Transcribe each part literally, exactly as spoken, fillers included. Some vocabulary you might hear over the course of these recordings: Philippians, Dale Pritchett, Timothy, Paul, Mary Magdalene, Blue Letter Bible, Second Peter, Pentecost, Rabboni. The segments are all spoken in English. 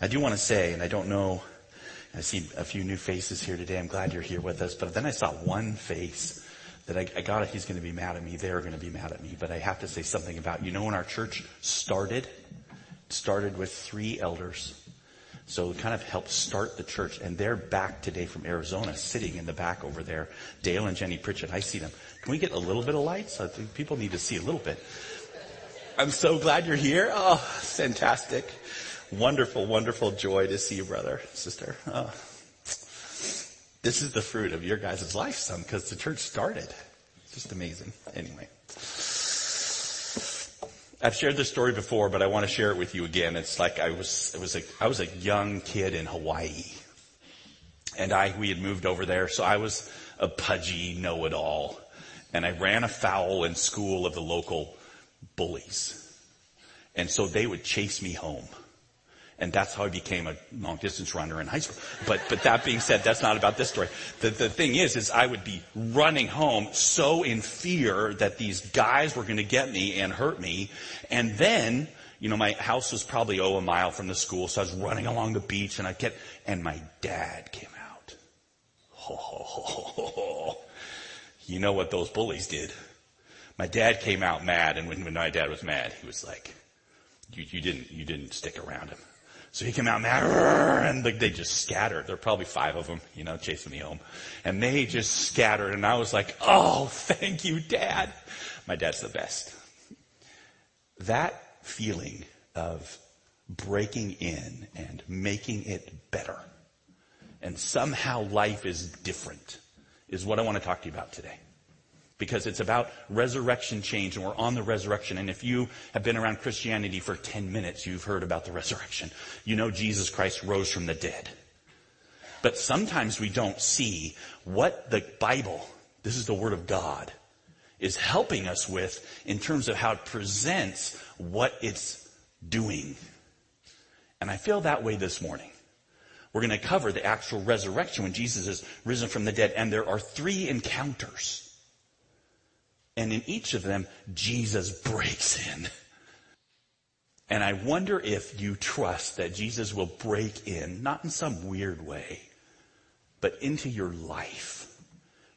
I do want to say, and I don't know, I see a few new faces here today. I'm glad you're here with us. But then I saw one face that I, I got it. He's going to be mad at me. They're going to be mad at me. But I have to say something about, you know, when our church started, started with three elders. So it kind of helped start the church. And they're back today from Arizona, sitting in the back over there. Dale and Jenny Pritchett. I see them. Can we get a little bit of lights? I think people need to see a little bit. I'm so glad you're here. Oh, fantastic. Wonderful, wonderful joy to see you, brother, sister. Oh. This is the fruit of your guys' life, son, because the church started. Just amazing. Anyway. I've shared this story before, but I want to share it with you again. It's like I was, it was a, I was a young kid in Hawaii. And I, we had moved over there, so I was a pudgy know-it-all. And I ran afoul in school of the local bullies. And so they would chase me home. And that's how I became a long-distance runner in high school. But but that being said, that's not about this story. The, the thing is, is I would be running home so in fear that these guys were going to get me and hurt me. And then, you know, my house was probably, oh, a mile from the school. So I was running along the beach and I kept, and my dad came out. Ho, ho, ho, ho, ho. You know what those bullies did. My dad came out mad. And when, when my dad was mad, he was like, you, you didn't, you didn't stick around him. So he came out mad, and they just scattered. There were probably five of them, you know, chasing me home. And they just scattered, and I was like, oh, thank you, Dad. My dad's the best. That feeling of breaking in and making it better, and somehow life is different, is what I want to talk to you about today. Because it's about resurrection change, and we're on the resurrection. And if you have been around Christianity for ten minutes, you've heard about the resurrection. You know Jesus Christ rose from the dead. But sometimes we don't see what the Bible, this is the Word of God, is helping us with in terms of how it presents what it's doing. And I feel that way this morning. We're going to cover the actual resurrection when Jesus is risen from the dead. And there are three encounters. And in each of them, Jesus breaks in. And I wonder if you trust that Jesus will break in, not in some weird way, but into your life.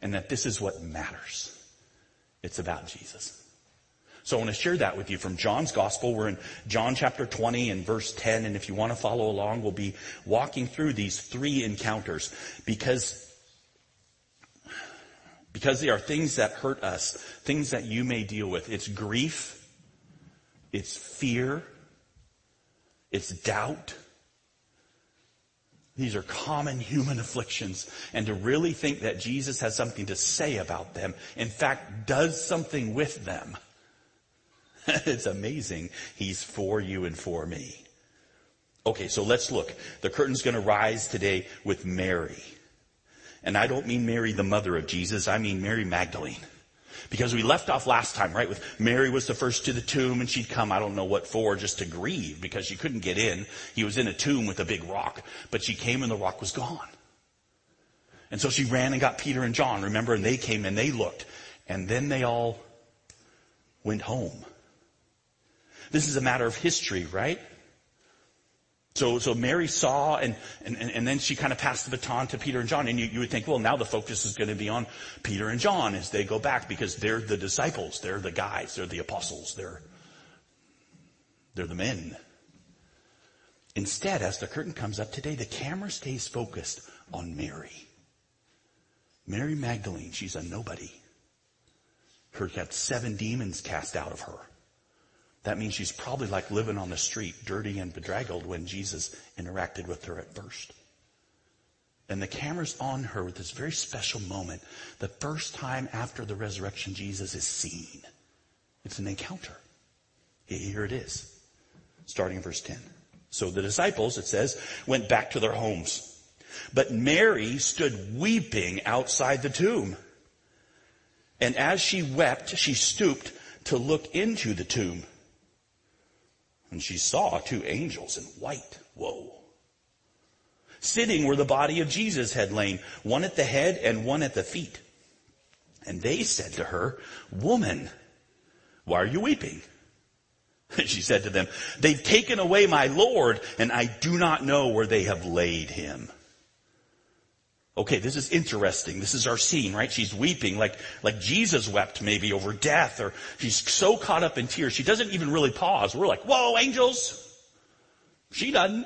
And that this is what matters. It's about Jesus. So I want to share that with you from John's Gospel. We're in John chapter twenty and verse ten. And if you want to follow along, we'll be walking through these three encounters because Because they are things that hurt us, things that you may deal with. It's grief, it's fear, it's doubt. These are common human afflictions. And to really think that Jesus has something to say about them, in fact, does something with them. It's amazing. He's for you and for me. Okay, so let's look. The curtain's going to rise today with Mary. And I don't mean Mary, the mother of Jesus. I mean Mary Magdalene. Because we left off last time, right? With Mary was the first to the tomb and she'd come, I don't know what for, just to grieve because she couldn't get in. He was in a tomb with a big rock, but she came and the rock was gone. And so she ran and got Peter and John, remember? And they came and they looked and then they all went home. This is a matter of history, right? So, so Mary saw and, and, and then she kind of passed the baton to Peter and John. And you, you would think, well, now the focus is going to be on Peter and John as they go back because they're the disciples. They're the guys. They're the apostles. They're, they're the men. Instead, as the curtain comes up today, the camera stays focused on Mary. Mary Magdalene, she's a nobody. Her got seven demons cast out of her. That means she's probably like living on the street, dirty and bedraggled when Jesus interacted with her at first. And the camera's on her with this very special moment. The first time after the resurrection, Jesus is seen. It's an encounter. Here it is, starting in verse ten. So the disciples, it says, went back to their homes. But Mary stood weeping outside the tomb. And as she wept, she stooped to look into the tomb. And she saw two angels in white, whoa, sitting where the body of Jesus had lain, one at the head and one at the feet. And they said to her, Woman, why are you weeping? She said to them, "They've taken away my Lord, and I do not know where they have laid him." Okay, this is interesting. This is our scene, right? She's weeping like, like Jesus wept maybe over death, or she's so caught up in tears. She doesn't even really pause. We're like, whoa, angels. She doesn't.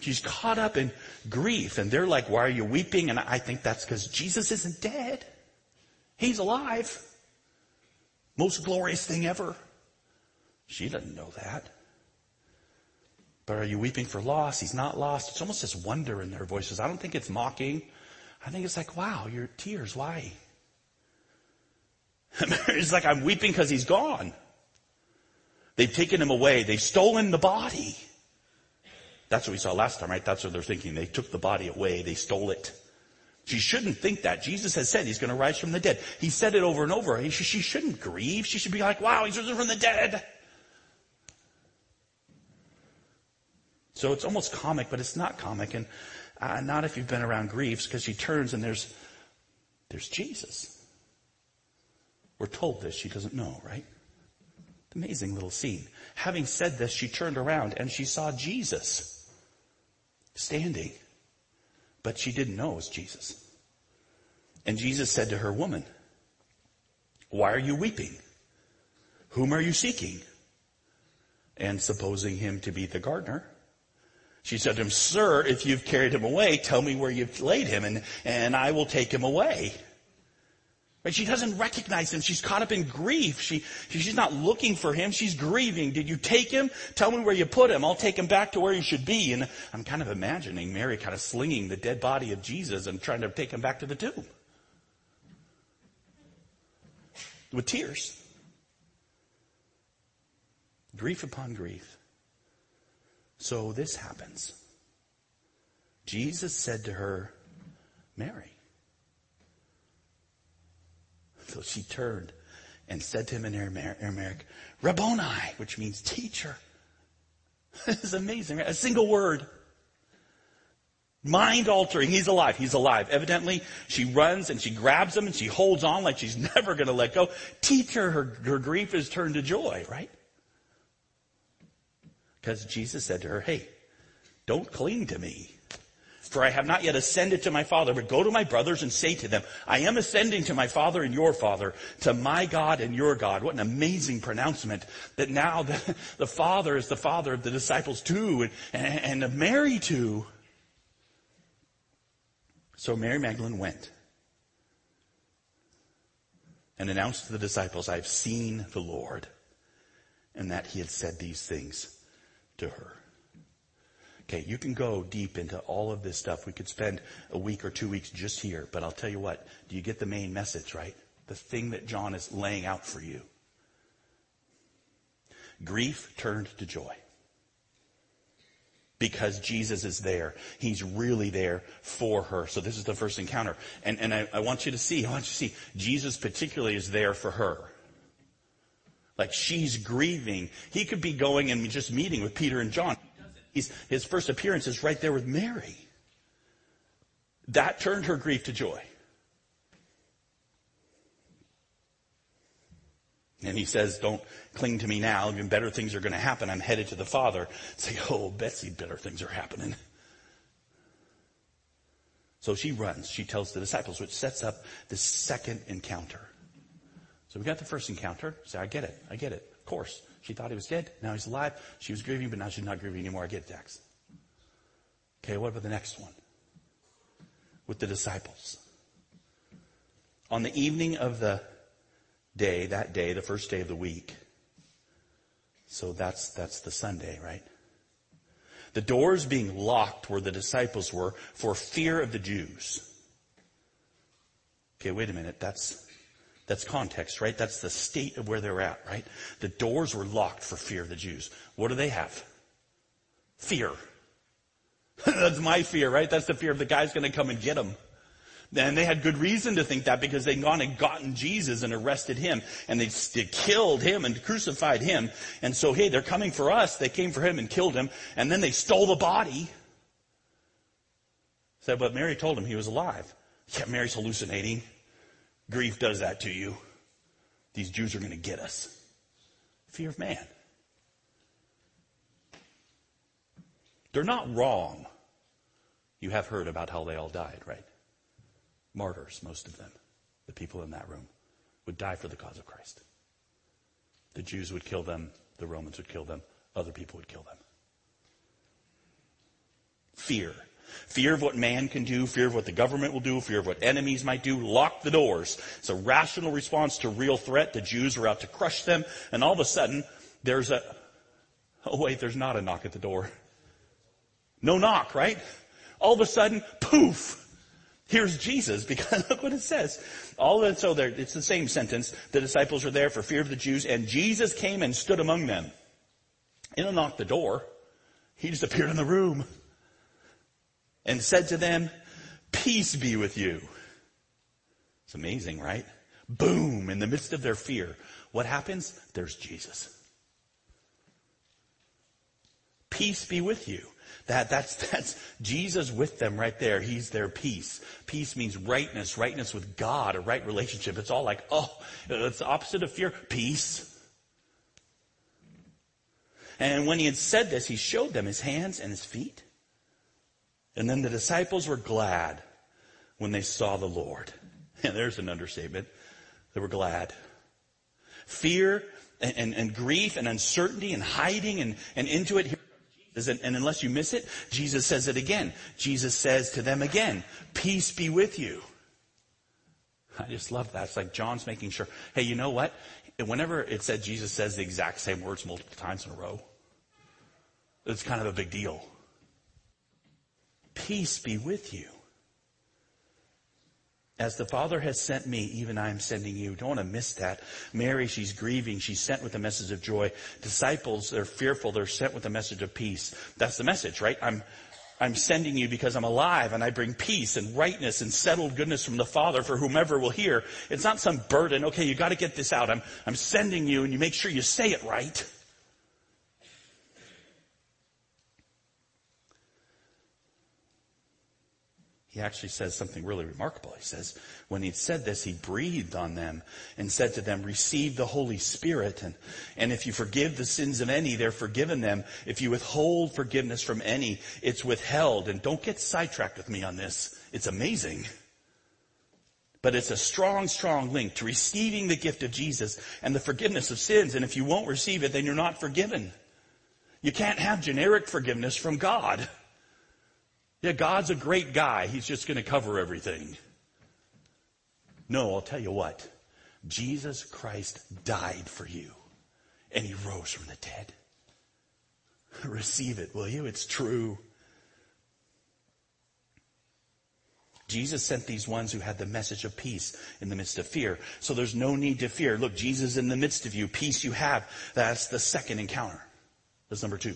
She's caught up in grief, and they're like, why are you weeping? And I think that's because Jesus isn't dead. He's alive. Most glorious thing ever. She doesn't know that. But are you weeping for loss? He's not lost. It's almost this wonder in their voices. I don't think it's mocking. I think it's like, wow, your tears, why? It's like, I'm weeping because he's gone. They've taken him away. They've stolen the body. That's what we saw last time, right? That's what they're thinking. They took the body away. They stole it. She shouldn't think that. Jesus has said he's going to rise from the dead. He said it over and over. She shouldn't grieve. She should be like, wow, he's risen from the dead. So it's almost comic, but it's not comic. And uh, not if you've been around griefs, because she turns and there's, there's Jesus. We're told this. She doesn't know, right? Amazing little scene. Having said this, she turned around and she saw Jesus standing, but she didn't know it was Jesus. And Jesus said to her, "Woman, why are you weeping? Whom are you seeking?" And supposing him to be the gardener, she said to him, "Sir, if you've carried him away, tell me where you've laid him, and, and I will take him away." Right? She doesn't recognize him. She's caught up in grief. She, she, she's not looking for him. She's grieving. Did you take him? Tell me where you put him. I'll take him back to where he should be. And I'm kind of imagining Mary kind of slinging the dead body of Jesus and trying to take him back to the tomb. With tears. Grief upon grief. So this happens. Jesus said to her, "Mary." So she turned and said to him in Aramaic, "Rabboni," which means teacher. This is amazing. Right? A single word. Mind altering. He's alive. He's alive. Evidently, she runs and she grabs him and she holds on like she's never going to let go. Teacher, her, her grief is turned to joy, right? Because Jesus said to her, "Hey, don't cling to me. For I have not yet ascended to my Father, but go to my brothers and say to them, I am ascending to my Father and your Father, to my God and your God." What an amazing pronouncement that now the, the Father is the Father of the disciples too, and, and, and Mary too. So Mary Magdalene went and announced to the disciples, "I have seen the Lord," and that he had said these things to her. Okay, you can go deep into all of this stuff. We could spend a week or two weeks just here, but I'll tell you what, do you get the main message, right? The thing that John is laying out for you. Grief turned to joy. Because Jesus is there. He's really there for her. So this is the first encounter. And, and I, I want you to see, I want you to see, Jesus particularly is there for her. Like she's grieving. He could be going and just meeting with Peter and John. He's, his first appearance is right there with Mary. That turned her grief to joy. And he says, "Don't cling to me now. Even better things are going to happen. I'm headed to the Father." It's like, oh, Betsy, better things are happening. So she runs. She tells the disciples, which sets up the second encounter. So we got the first encounter. So I get it. I get it. Of course. She thought he was dead. Now he's alive. She was grieving, but now she's not grieving anymore. I get it, Dax. Okay, what about the next one? With the disciples. On the evening of the day, that day, the first day of the week. So that's, that's the Sunday, right? The doors being locked where the disciples were for fear of the Jews. Okay, wait a minute. That's... That's context, right? That's the state of where they're at, right? The doors were locked for fear of the Jews. What do they have? Fear. That's my fear, right? That's the fear of the guy's going to come and get them. And they had good reason to think that because they'd gone and gotten Jesus and arrested him. And they killed him and crucified him. And so, hey, they're coming for us. They came for him and killed him. And then they stole the body. Said, so, but Mary told him he was alive. Yeah, Mary's hallucinating. Grief does that to you. These Jews are going to get us. fear of man. They're not wrong. You have heard about how they all died, right? Martyrs, most of them. The people in that room would die for the cause of Christ. The Jews would kill them. The Romans would kill them. Other people would kill them. Fear. Fear of what man can do. Fear of what the government will do. Fear of what enemies might do. Lock the doors. It's a rational response to real threat. The Jews were out to crush them. And all of a sudden, there's a... Oh, wait, there's not a knock at the door. No knock, right? All of a sudden, poof! Here's Jesus, because look what it says. All of it, so there, it's the same sentence. The disciples are there for fear of the Jews, and Jesus came and stood among them. He didn't knock the door. He just appeared in the room and said to them, "Peace be with you." It's amazing, right? Boom! In the midst of their fear, what happens? There's Jesus. Peace be with you. That, that's, that's Jesus with them right there. He's their peace. Peace means rightness, rightness with God, a right relationship. It's all like, oh, it's the opposite of fear, peace. And when he had said this, he showed them his hands and his feet. And then the disciples were glad when they saw the Lord. And there's an understatement. They were glad. Fear and, and, and grief and uncertainty and hiding and, and into it. And, and unless you miss it, Jesus says it again. Jesus says to them again, "Peace be with you." I just love that. It's like John's making sure, hey, you know what? Whenever it said Jesus says the exact same words multiple times in a row, it's kind of a big deal. Peace be with you. As the Father has sent me, even I am sending you. Don't want to miss that. Mary, she's grieving. She's sent with a message of joy. Disciples, they're fearful. They're sent with a message of peace. That's the message, right? I'm, I'm sending you because I'm alive and I bring peace and rightness and settled goodness from the Father for whomever will hear. It's not some burden. Okay, you got to get this out. I'm, I'm sending you, and you make sure you say it right. He actually says something really remarkable. He says, when he said this, he breathed on them and said to them, "Receive the Holy Spirit. And, and if you forgive the sins of any, they're forgiven them. If you withhold forgiveness from any, it's withheld." And don't get sidetracked with me on this. It's amazing. But it's a strong, strong link to receiving the gift of Jesus and the forgiveness of sins. And if you won't receive it, then you're not forgiven. You can't have generic forgiveness from God. Yeah, God's a great guy. He's just going to cover everything. No, I'll tell you what. Jesus Christ died for you, and he rose from the dead. Receive it, will you? It's true. Jesus sent these ones who had the message of peace in the midst of fear. So there's no need to fear. Look, Jesus in the midst of you, peace you have. That's the second encounter. That's number two.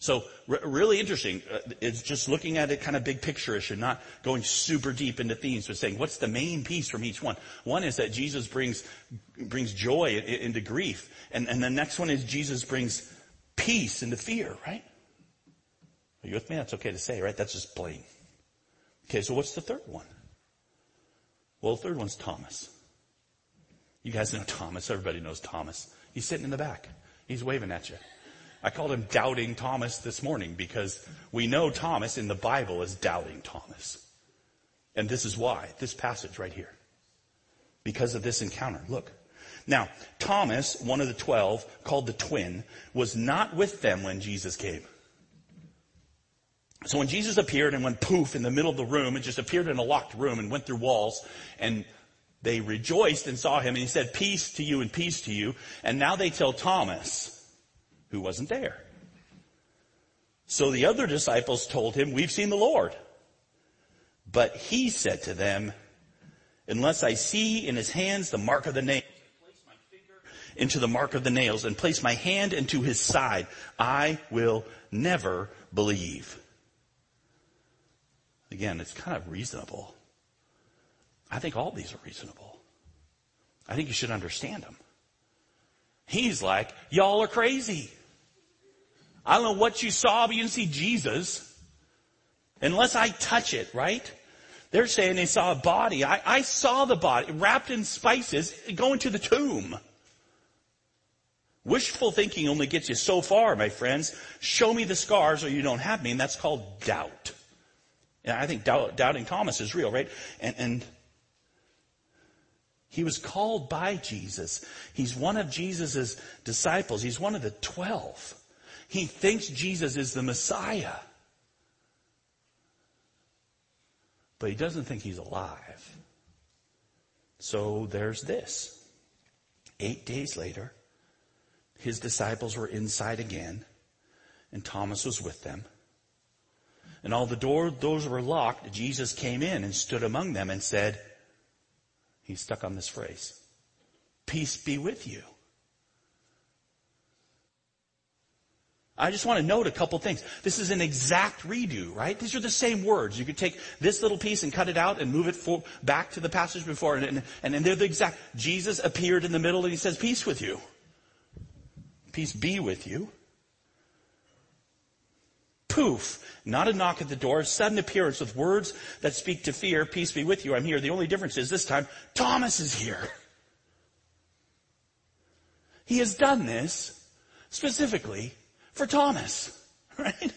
So really interesting. It's just looking at it kind of big picture-ish and not going super deep into themes, but saying what's the main piece from each one. One is that Jesus brings brings joy into grief. And, and the next one is Jesus brings peace into fear, right? Are you with me? That's okay to say, right? That's just plain. Okay, so what's the third one? Well, the third one's Thomas. You guys know Thomas. Everybody knows Thomas. He's sitting in the back. He's waving at you. I called him Doubting Thomas this morning because we know Thomas in the Bible is Doubting Thomas. And this is why. This passage right here. Because of this encounter. Look. Now, Thomas, one of the twelve, called the twin, was not with them when Jesus came. So when Jesus appeared and went poof in the middle of the room, it just appeared in a locked room and went through walls, and they rejoiced and saw him, and he said, "Peace to you and peace to you." And now they tell Thomas, who wasn't there. So the other disciples told him, "We've seen the Lord." But he said to them, "Unless I see in his hands the mark of the nails, and place my finger into the mark of the nails, and place my hand into his side, I will never believe." Again, it's kind of reasonable. I think all these are reasonable. I think you should understand them. He's like, y'all are crazy. I don't know what you saw, but you didn't see Jesus. Unless I touch it, right? They're saying they saw a body. I, I saw the body wrapped in spices going to the tomb. Wishful thinking only gets you so far, my friends. Show me the scars or you don't have me. And that's called doubt. And I think doubt, doubting Thomas is real, right? And, and he was called by Jesus. He's one of Jesus' disciples. He's one of the twelve. He thinks Jesus is the Messiah. But he doesn't think he's alive. So there's this. Eight days later, his disciples were inside again, and Thomas was with them. And all the door, doors were locked. Jesus came in and stood among them and said, he's stuck on this phrase, peace be with you. I just want to note a couple things. This is an exact redo, right? These are the same words. You could take this little piece and cut it out and move it for, back to the passage before. And, and, and they're the exact. Jesus appeared in the middle and he says, peace with you. Peace be with you. Poof. Not a knock at the door. Sudden appearance with words that speak to fear. Peace be with you. I'm here. The only difference is this time, Thomas is here. He has done this specifically for Thomas, right?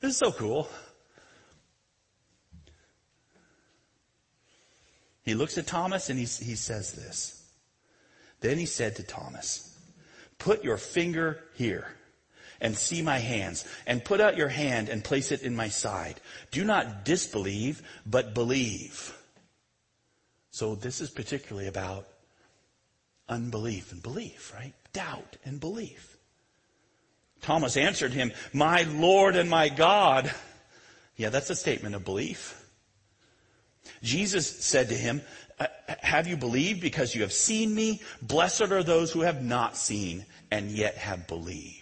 This is so cool. He looks at Thomas and he, he says this. Then he said to Thomas, put your finger here and see my hands, and put out your hand and place it in my side. Do not disbelieve, but believe. So this is particularly about unbelief and belief, right? Doubt and belief. Thomas answered him, my Lord and my God. Yeah, that's a statement of belief. Jesus said to him, have you believed because you have seen me? Blessed are those who have not seen and yet have believed.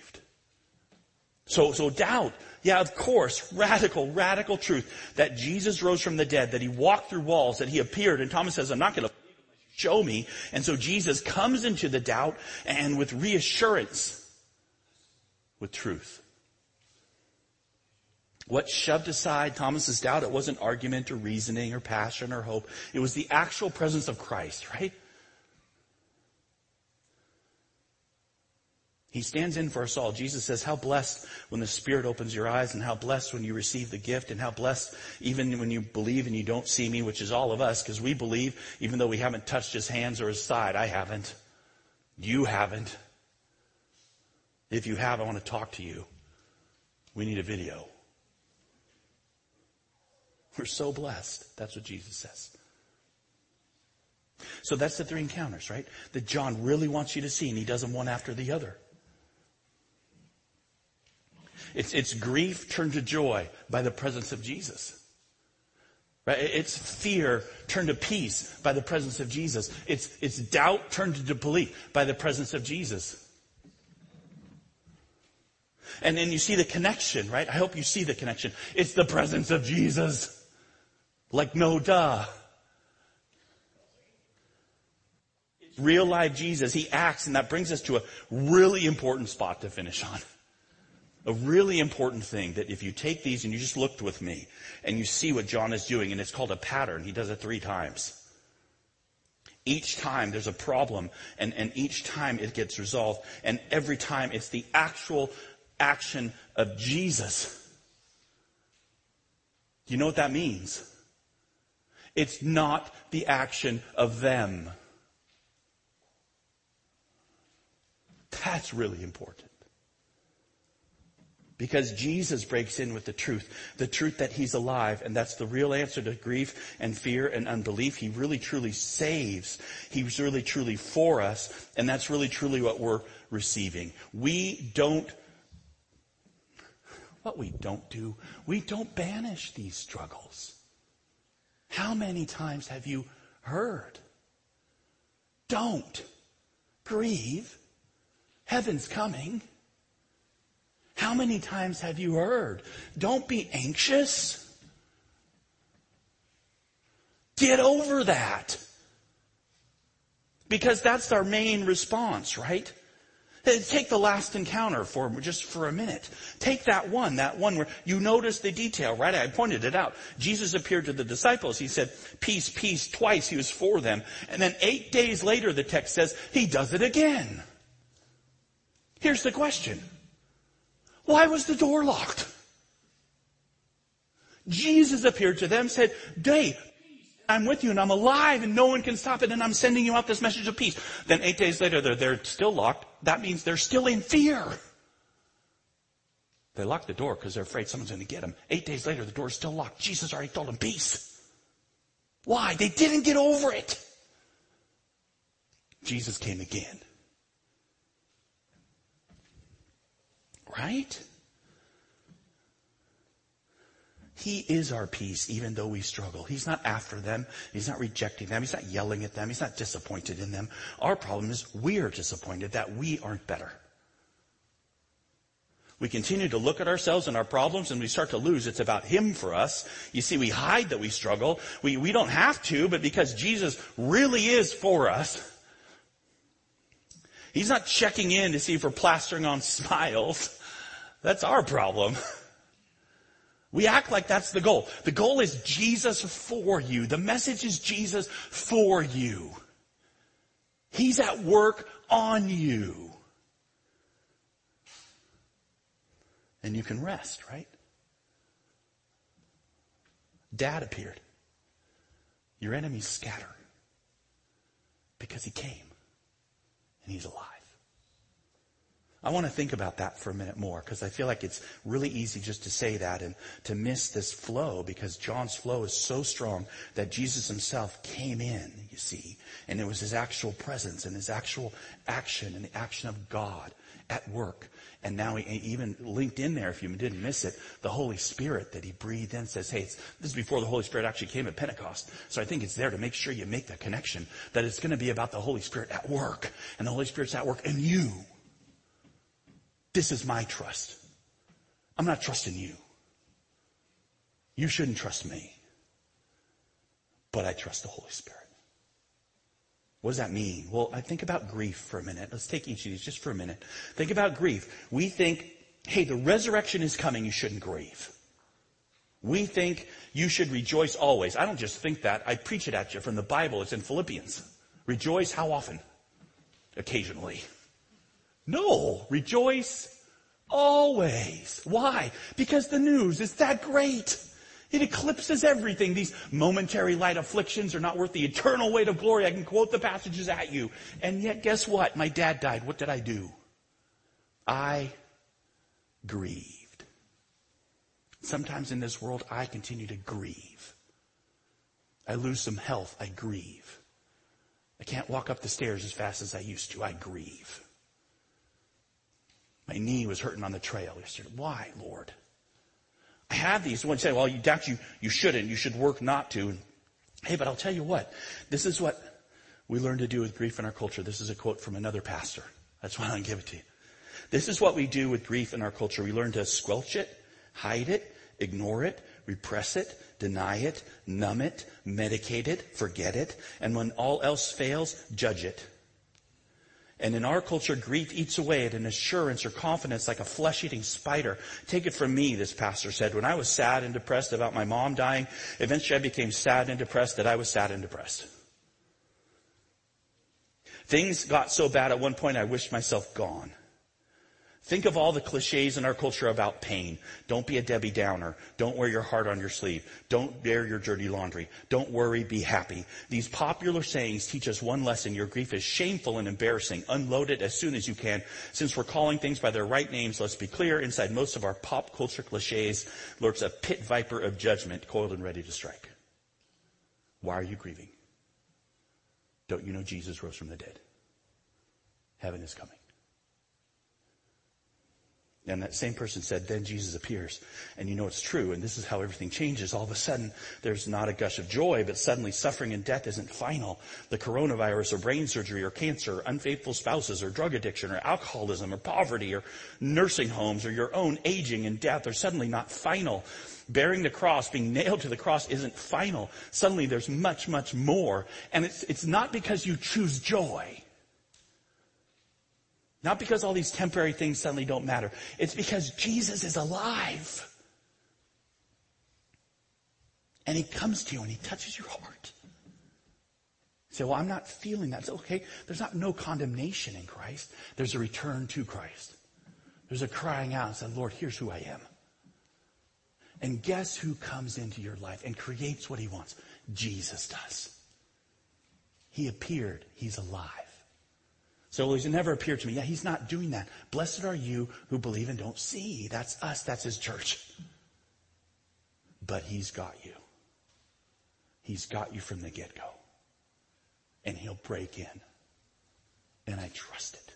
So, so doubt. Yeah, of course, radical, radical truth that Jesus rose from the dead, that he walked through walls, that he appeared. And Thomas says, I'm not going to believe unless you show me. And so Jesus comes into the doubt and with reassurance, with truth. What shoved aside Thomas's doubt, it wasn't argument or reasoning or passion or hope. It was the actual presence of Christ, right? He stands in for us all. Jesus says, how blessed when the Spirit opens your eyes, and how blessed when you receive the gift, and how blessed even when you believe and you don't see me, which is all of us, because we believe even though we haven't touched his hands or his side. I haven't. You haven't. If you have, I want to talk to you. We need a video. We're so blessed. That's what Jesus says. So that's the three encounters, right? That John really wants you to see, and he does them one after the other. It's, it's grief turned to joy by the presence of Jesus. Right? It's fear turned to peace by the presence of Jesus. It's, it's doubt turned to belief by the presence of Jesus. And then you see the connection, right? I hope you see the connection. It's the presence of Jesus. Like, no duh. It's real live Jesus. He acts, and that brings us to a really important spot to finish on. A really important thing that if you take these and you just looked with me and you see what John is doing, and it's called a pattern. He does it three times. Each time there's a problem, and, and each time it gets resolved, and every time it's the actual action of Jesus. Do you know what that means? It's not the action of them. That's really important. Because Jesus breaks in with the truth, the truth that he's alive, and that's the real answer to grief and fear and unbelief. He really truly saves. He's really truly for us, and that's really truly what we're receiving. We don't What we don't do, we don't banish these struggles. How many times have you heard? Don't grieve. Heaven's coming. How many times have you heard? Don't be anxious. Get over that. Because that's our main response, right? Take the last encounter for just for a minute. Take that one, that one where you notice the detail, right? I pointed it out. Jesus appeared to the disciples. He said, peace, peace, twice. He was for them. And then eight days later, the text says, he does it again. Here's the question. Why was the door locked? Jesus appeared to them, said, "Day, I'm with you and I'm alive and no one can stop it and I'm sending you out this message of peace." Then eight days later, they're, they're still locked. That means they're still in fear. They locked the door because they're afraid someone's going to get them. Eight days later, the door's still locked. Jesus already told them peace. Why? They didn't get over it. Jesus came again. Right? He is our peace, even though we struggle. He's not after them. He's not rejecting them. He's not yelling at them. He's not disappointed in them. Our problem is we're disappointed that we aren't better. We continue to look at ourselves and our problems and we start to lose. It's about Him for us. You see, we hide that we struggle. We, we don't have to, but because Jesus really is for us, He's not checking in to see if we're plastering on smiles. That's our problem. We act like that's the goal. The goal is Jesus for you. The message is Jesus for you. He's at work on you. And you can rest, right? Dad appeared. Your enemies scatter because He came and He's alive. I want to think about that for a minute more because I feel like it's really easy just to say that and to miss this flow, because John's flow is so strong that Jesus Himself came in, you see, and it was His actual presence and His actual action and the action of God at work. And now He even linked in there, if you didn't miss it, the Holy Spirit that He breathed in says, hey, it's, this is before the Holy Spirit actually came at Pentecost. So I think it's there to make sure you make the connection that it's going to be about the Holy Spirit at work. And the Holy Spirit's at work in you. This is my trust. I'm not trusting you. You shouldn't trust me. But I trust the Holy Spirit. What does that mean? Well, I think about grief for a minute. Let's take each of these just for a minute. Think about grief. We think, hey, the resurrection is coming. You shouldn't grieve. We think you should rejoice always. I don't just think that. I preach it at you from the Bible. It's in Philippians. Rejoice how often? Occasionally. No, rejoice always. Why? Because the news is that great. It eclipses everything. These momentary light afflictions are not worth the eternal weight of glory. I can quote the passages at you. And yet, guess what? My dad died. What did I do? I grieved. Sometimes in this world, I continue to grieve. I lose some health. I grieve. I can't walk up the stairs as fast as I used to. I grieve. My knee was hurting on the trail yesterday. Why, Lord? I have these. One say, well, you doubt you, you shouldn't. You should work not to. And, hey, but I'll tell you what. This is what we learn to do with grief in our culture. This is a quote from another pastor. That's why I give it to you. This is what we do with grief in our culture. We learn to squelch it, hide it, ignore it, repress it, deny it, numb it, medicate it, forget it. And when all else fails, judge it. And in our culture, grief eats away at an assurance or confidence like a flesh-eating spider. Take it from me, this pastor said. When I was sad and depressed about my mom dying, eventually I became sad and depressed that I was sad and depressed. Things got so bad at one point I wished myself gone. Think of all the cliches in our culture about pain. Don't be a Debbie Downer. Don't wear your heart on your sleeve. Don't bear your dirty laundry. Don't worry, be happy. These popular sayings teach us one lesson. Your grief is shameful and embarrassing. Unload it as soon as you can. Since we're calling things by their right names, let's be clear. Inside most of our pop culture cliches lurks a pit viper of judgment, coiled and ready to strike. Why are you grieving? Don't you know Jesus rose from the dead? Heaven is coming. And that same person said, then Jesus appears. And you know it's true, and this is how everything changes. All of a sudden, there's not a gush of joy, but suddenly suffering and death isn't final. The coronavirus or brain surgery or cancer or unfaithful spouses or drug addiction or alcoholism or poverty or nursing homes or your own aging and death are suddenly not final. Bearing the cross, being nailed to the cross isn't final. Suddenly there's much, much more. And it's it's not because you choose joy. Not because all these temporary things suddenly don't matter. It's because Jesus is alive. And He comes to you and He touches your heart. say, well, I'm not feeling that. It's okay, there's not no condemnation in Christ. There's a return to Christ. There's a crying out and saying, Lord, here's who I am. And guess who comes into your life and creates what he wants? Jesus does. He appeared. He's alive. So he's never appeared to me. Yeah, he's not doing that. Blessed are you who believe and don't see. That's us. That's his church. But he's got you. He's got you from the get-go. And he'll break in. And I trust it.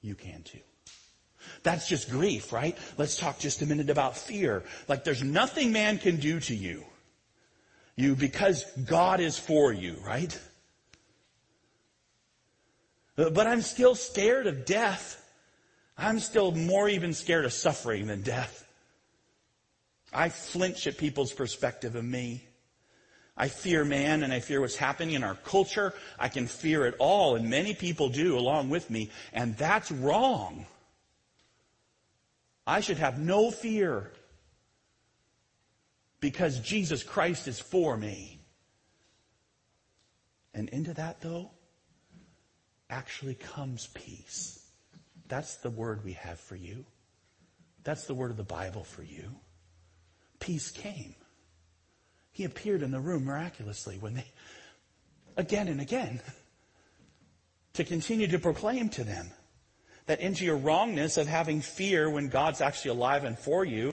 You can too. That's just grief, right? Let's talk just a minute about fear. Like, there's nothing man can do to you. You, because God is for you, right? But I'm still scared of death. I'm still more even scared of suffering than death. I flinch at people's perspective of me. I fear man, and I fear what's happening in our culture. I can fear it all, and many people do along with me, and that's wrong. I should have no fear because Jesus Christ is for me. And into that, though, actually comes peace. That's the word we have for you. That's the word of the Bible for you. Peace came. He appeared in the room miraculously when they, again and again, to continue to proclaim to them. That into your wrongness of having fear when God's actually alive and for you,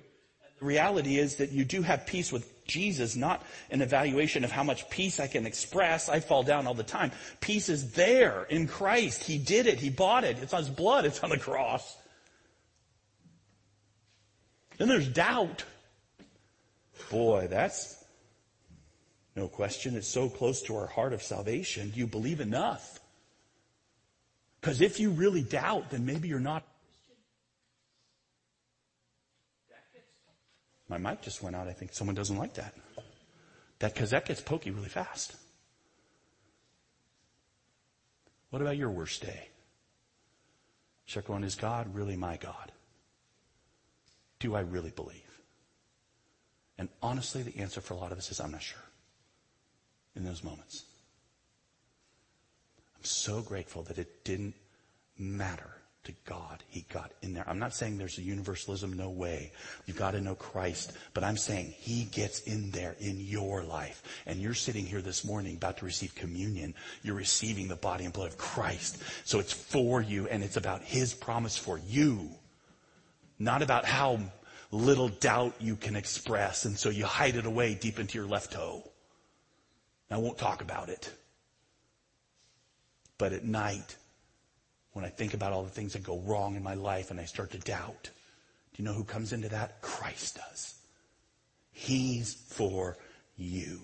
the reality is that you do have peace with Jesus, not an evaluation of how much peace I can express. I fall down all the time. Peace is there in Christ. He did it. He bought it. It's on his blood. It's on the cross. Then there's doubt. Boy, that's no question. It's so close to our heart of salvation. Do you believe enough? Because if you really doubt, then maybe you're not. My mic just went out. I think someone doesn't like that. That because that gets pokey really fast. What about your worst day? Check on, is God really my God? Do I really believe? And honestly, the answer for a lot of us is I'm not sure in those moments. So grateful that it didn't matter to God. He got in there. I'm not saying there's a universalism, no way. You've got to know Christ. But I'm saying he gets in there in your life. And you're sitting here this morning about to receive communion. You're receiving the body and blood of Christ. So it's for you, and it's about his promise for you. Not about how little doubt you can express. And so you hide it away deep into your left toe. I won't talk about it. But at night, when I think about all the things that go wrong in my life and I start to doubt, do you know who comes into that? Christ does. He's for you.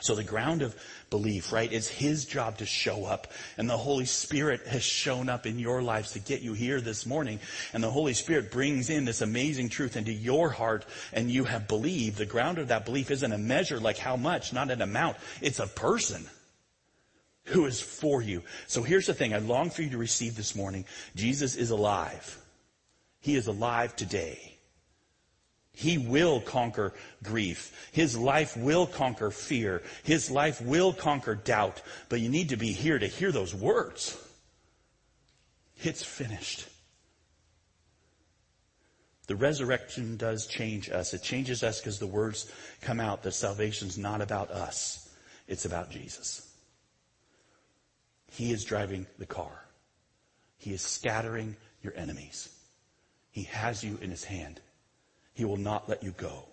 So the ground of belief, right, is his job to show up. And the Holy Spirit has shown up in your lives to get you here this morning. And the Holy Spirit brings in this amazing truth into your heart, and you have believed. The ground of that belief isn't a measure like how much, not an amount. It's a person. Who is for you. So here's the thing I long for you to receive this morning. Jesus is alive. He is alive today. He will conquer grief. His life will conquer fear. His life will conquer doubt. But you need to be here to hear those words. It's finished. The resurrection does change us. It changes us because the words come out that salvation's not about us. It's about Jesus. He is driving the car. He is scattering your enemies. He has you in his hand. He will not let you go.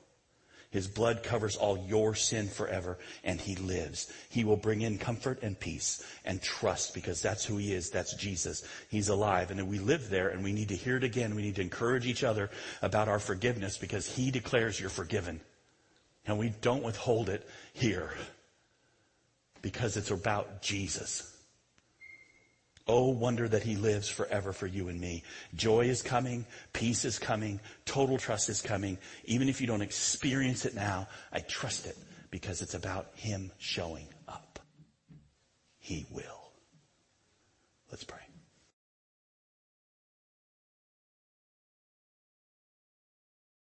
His blood covers all your sin forever, and he lives. He will bring in comfort and peace and trust because that's who he is. That's Jesus. He's alive, and we live there, and we need to hear it again. We need to encourage each other about our forgiveness because he declares you're forgiven, and we don't withhold it here because it's about Jesus. Oh, wonder that he lives forever for you and me. Joy is coming. Peace is coming. Total trust is coming. Even if you don't experience it now, I trust it because it's about him showing up. He will. Let's pray.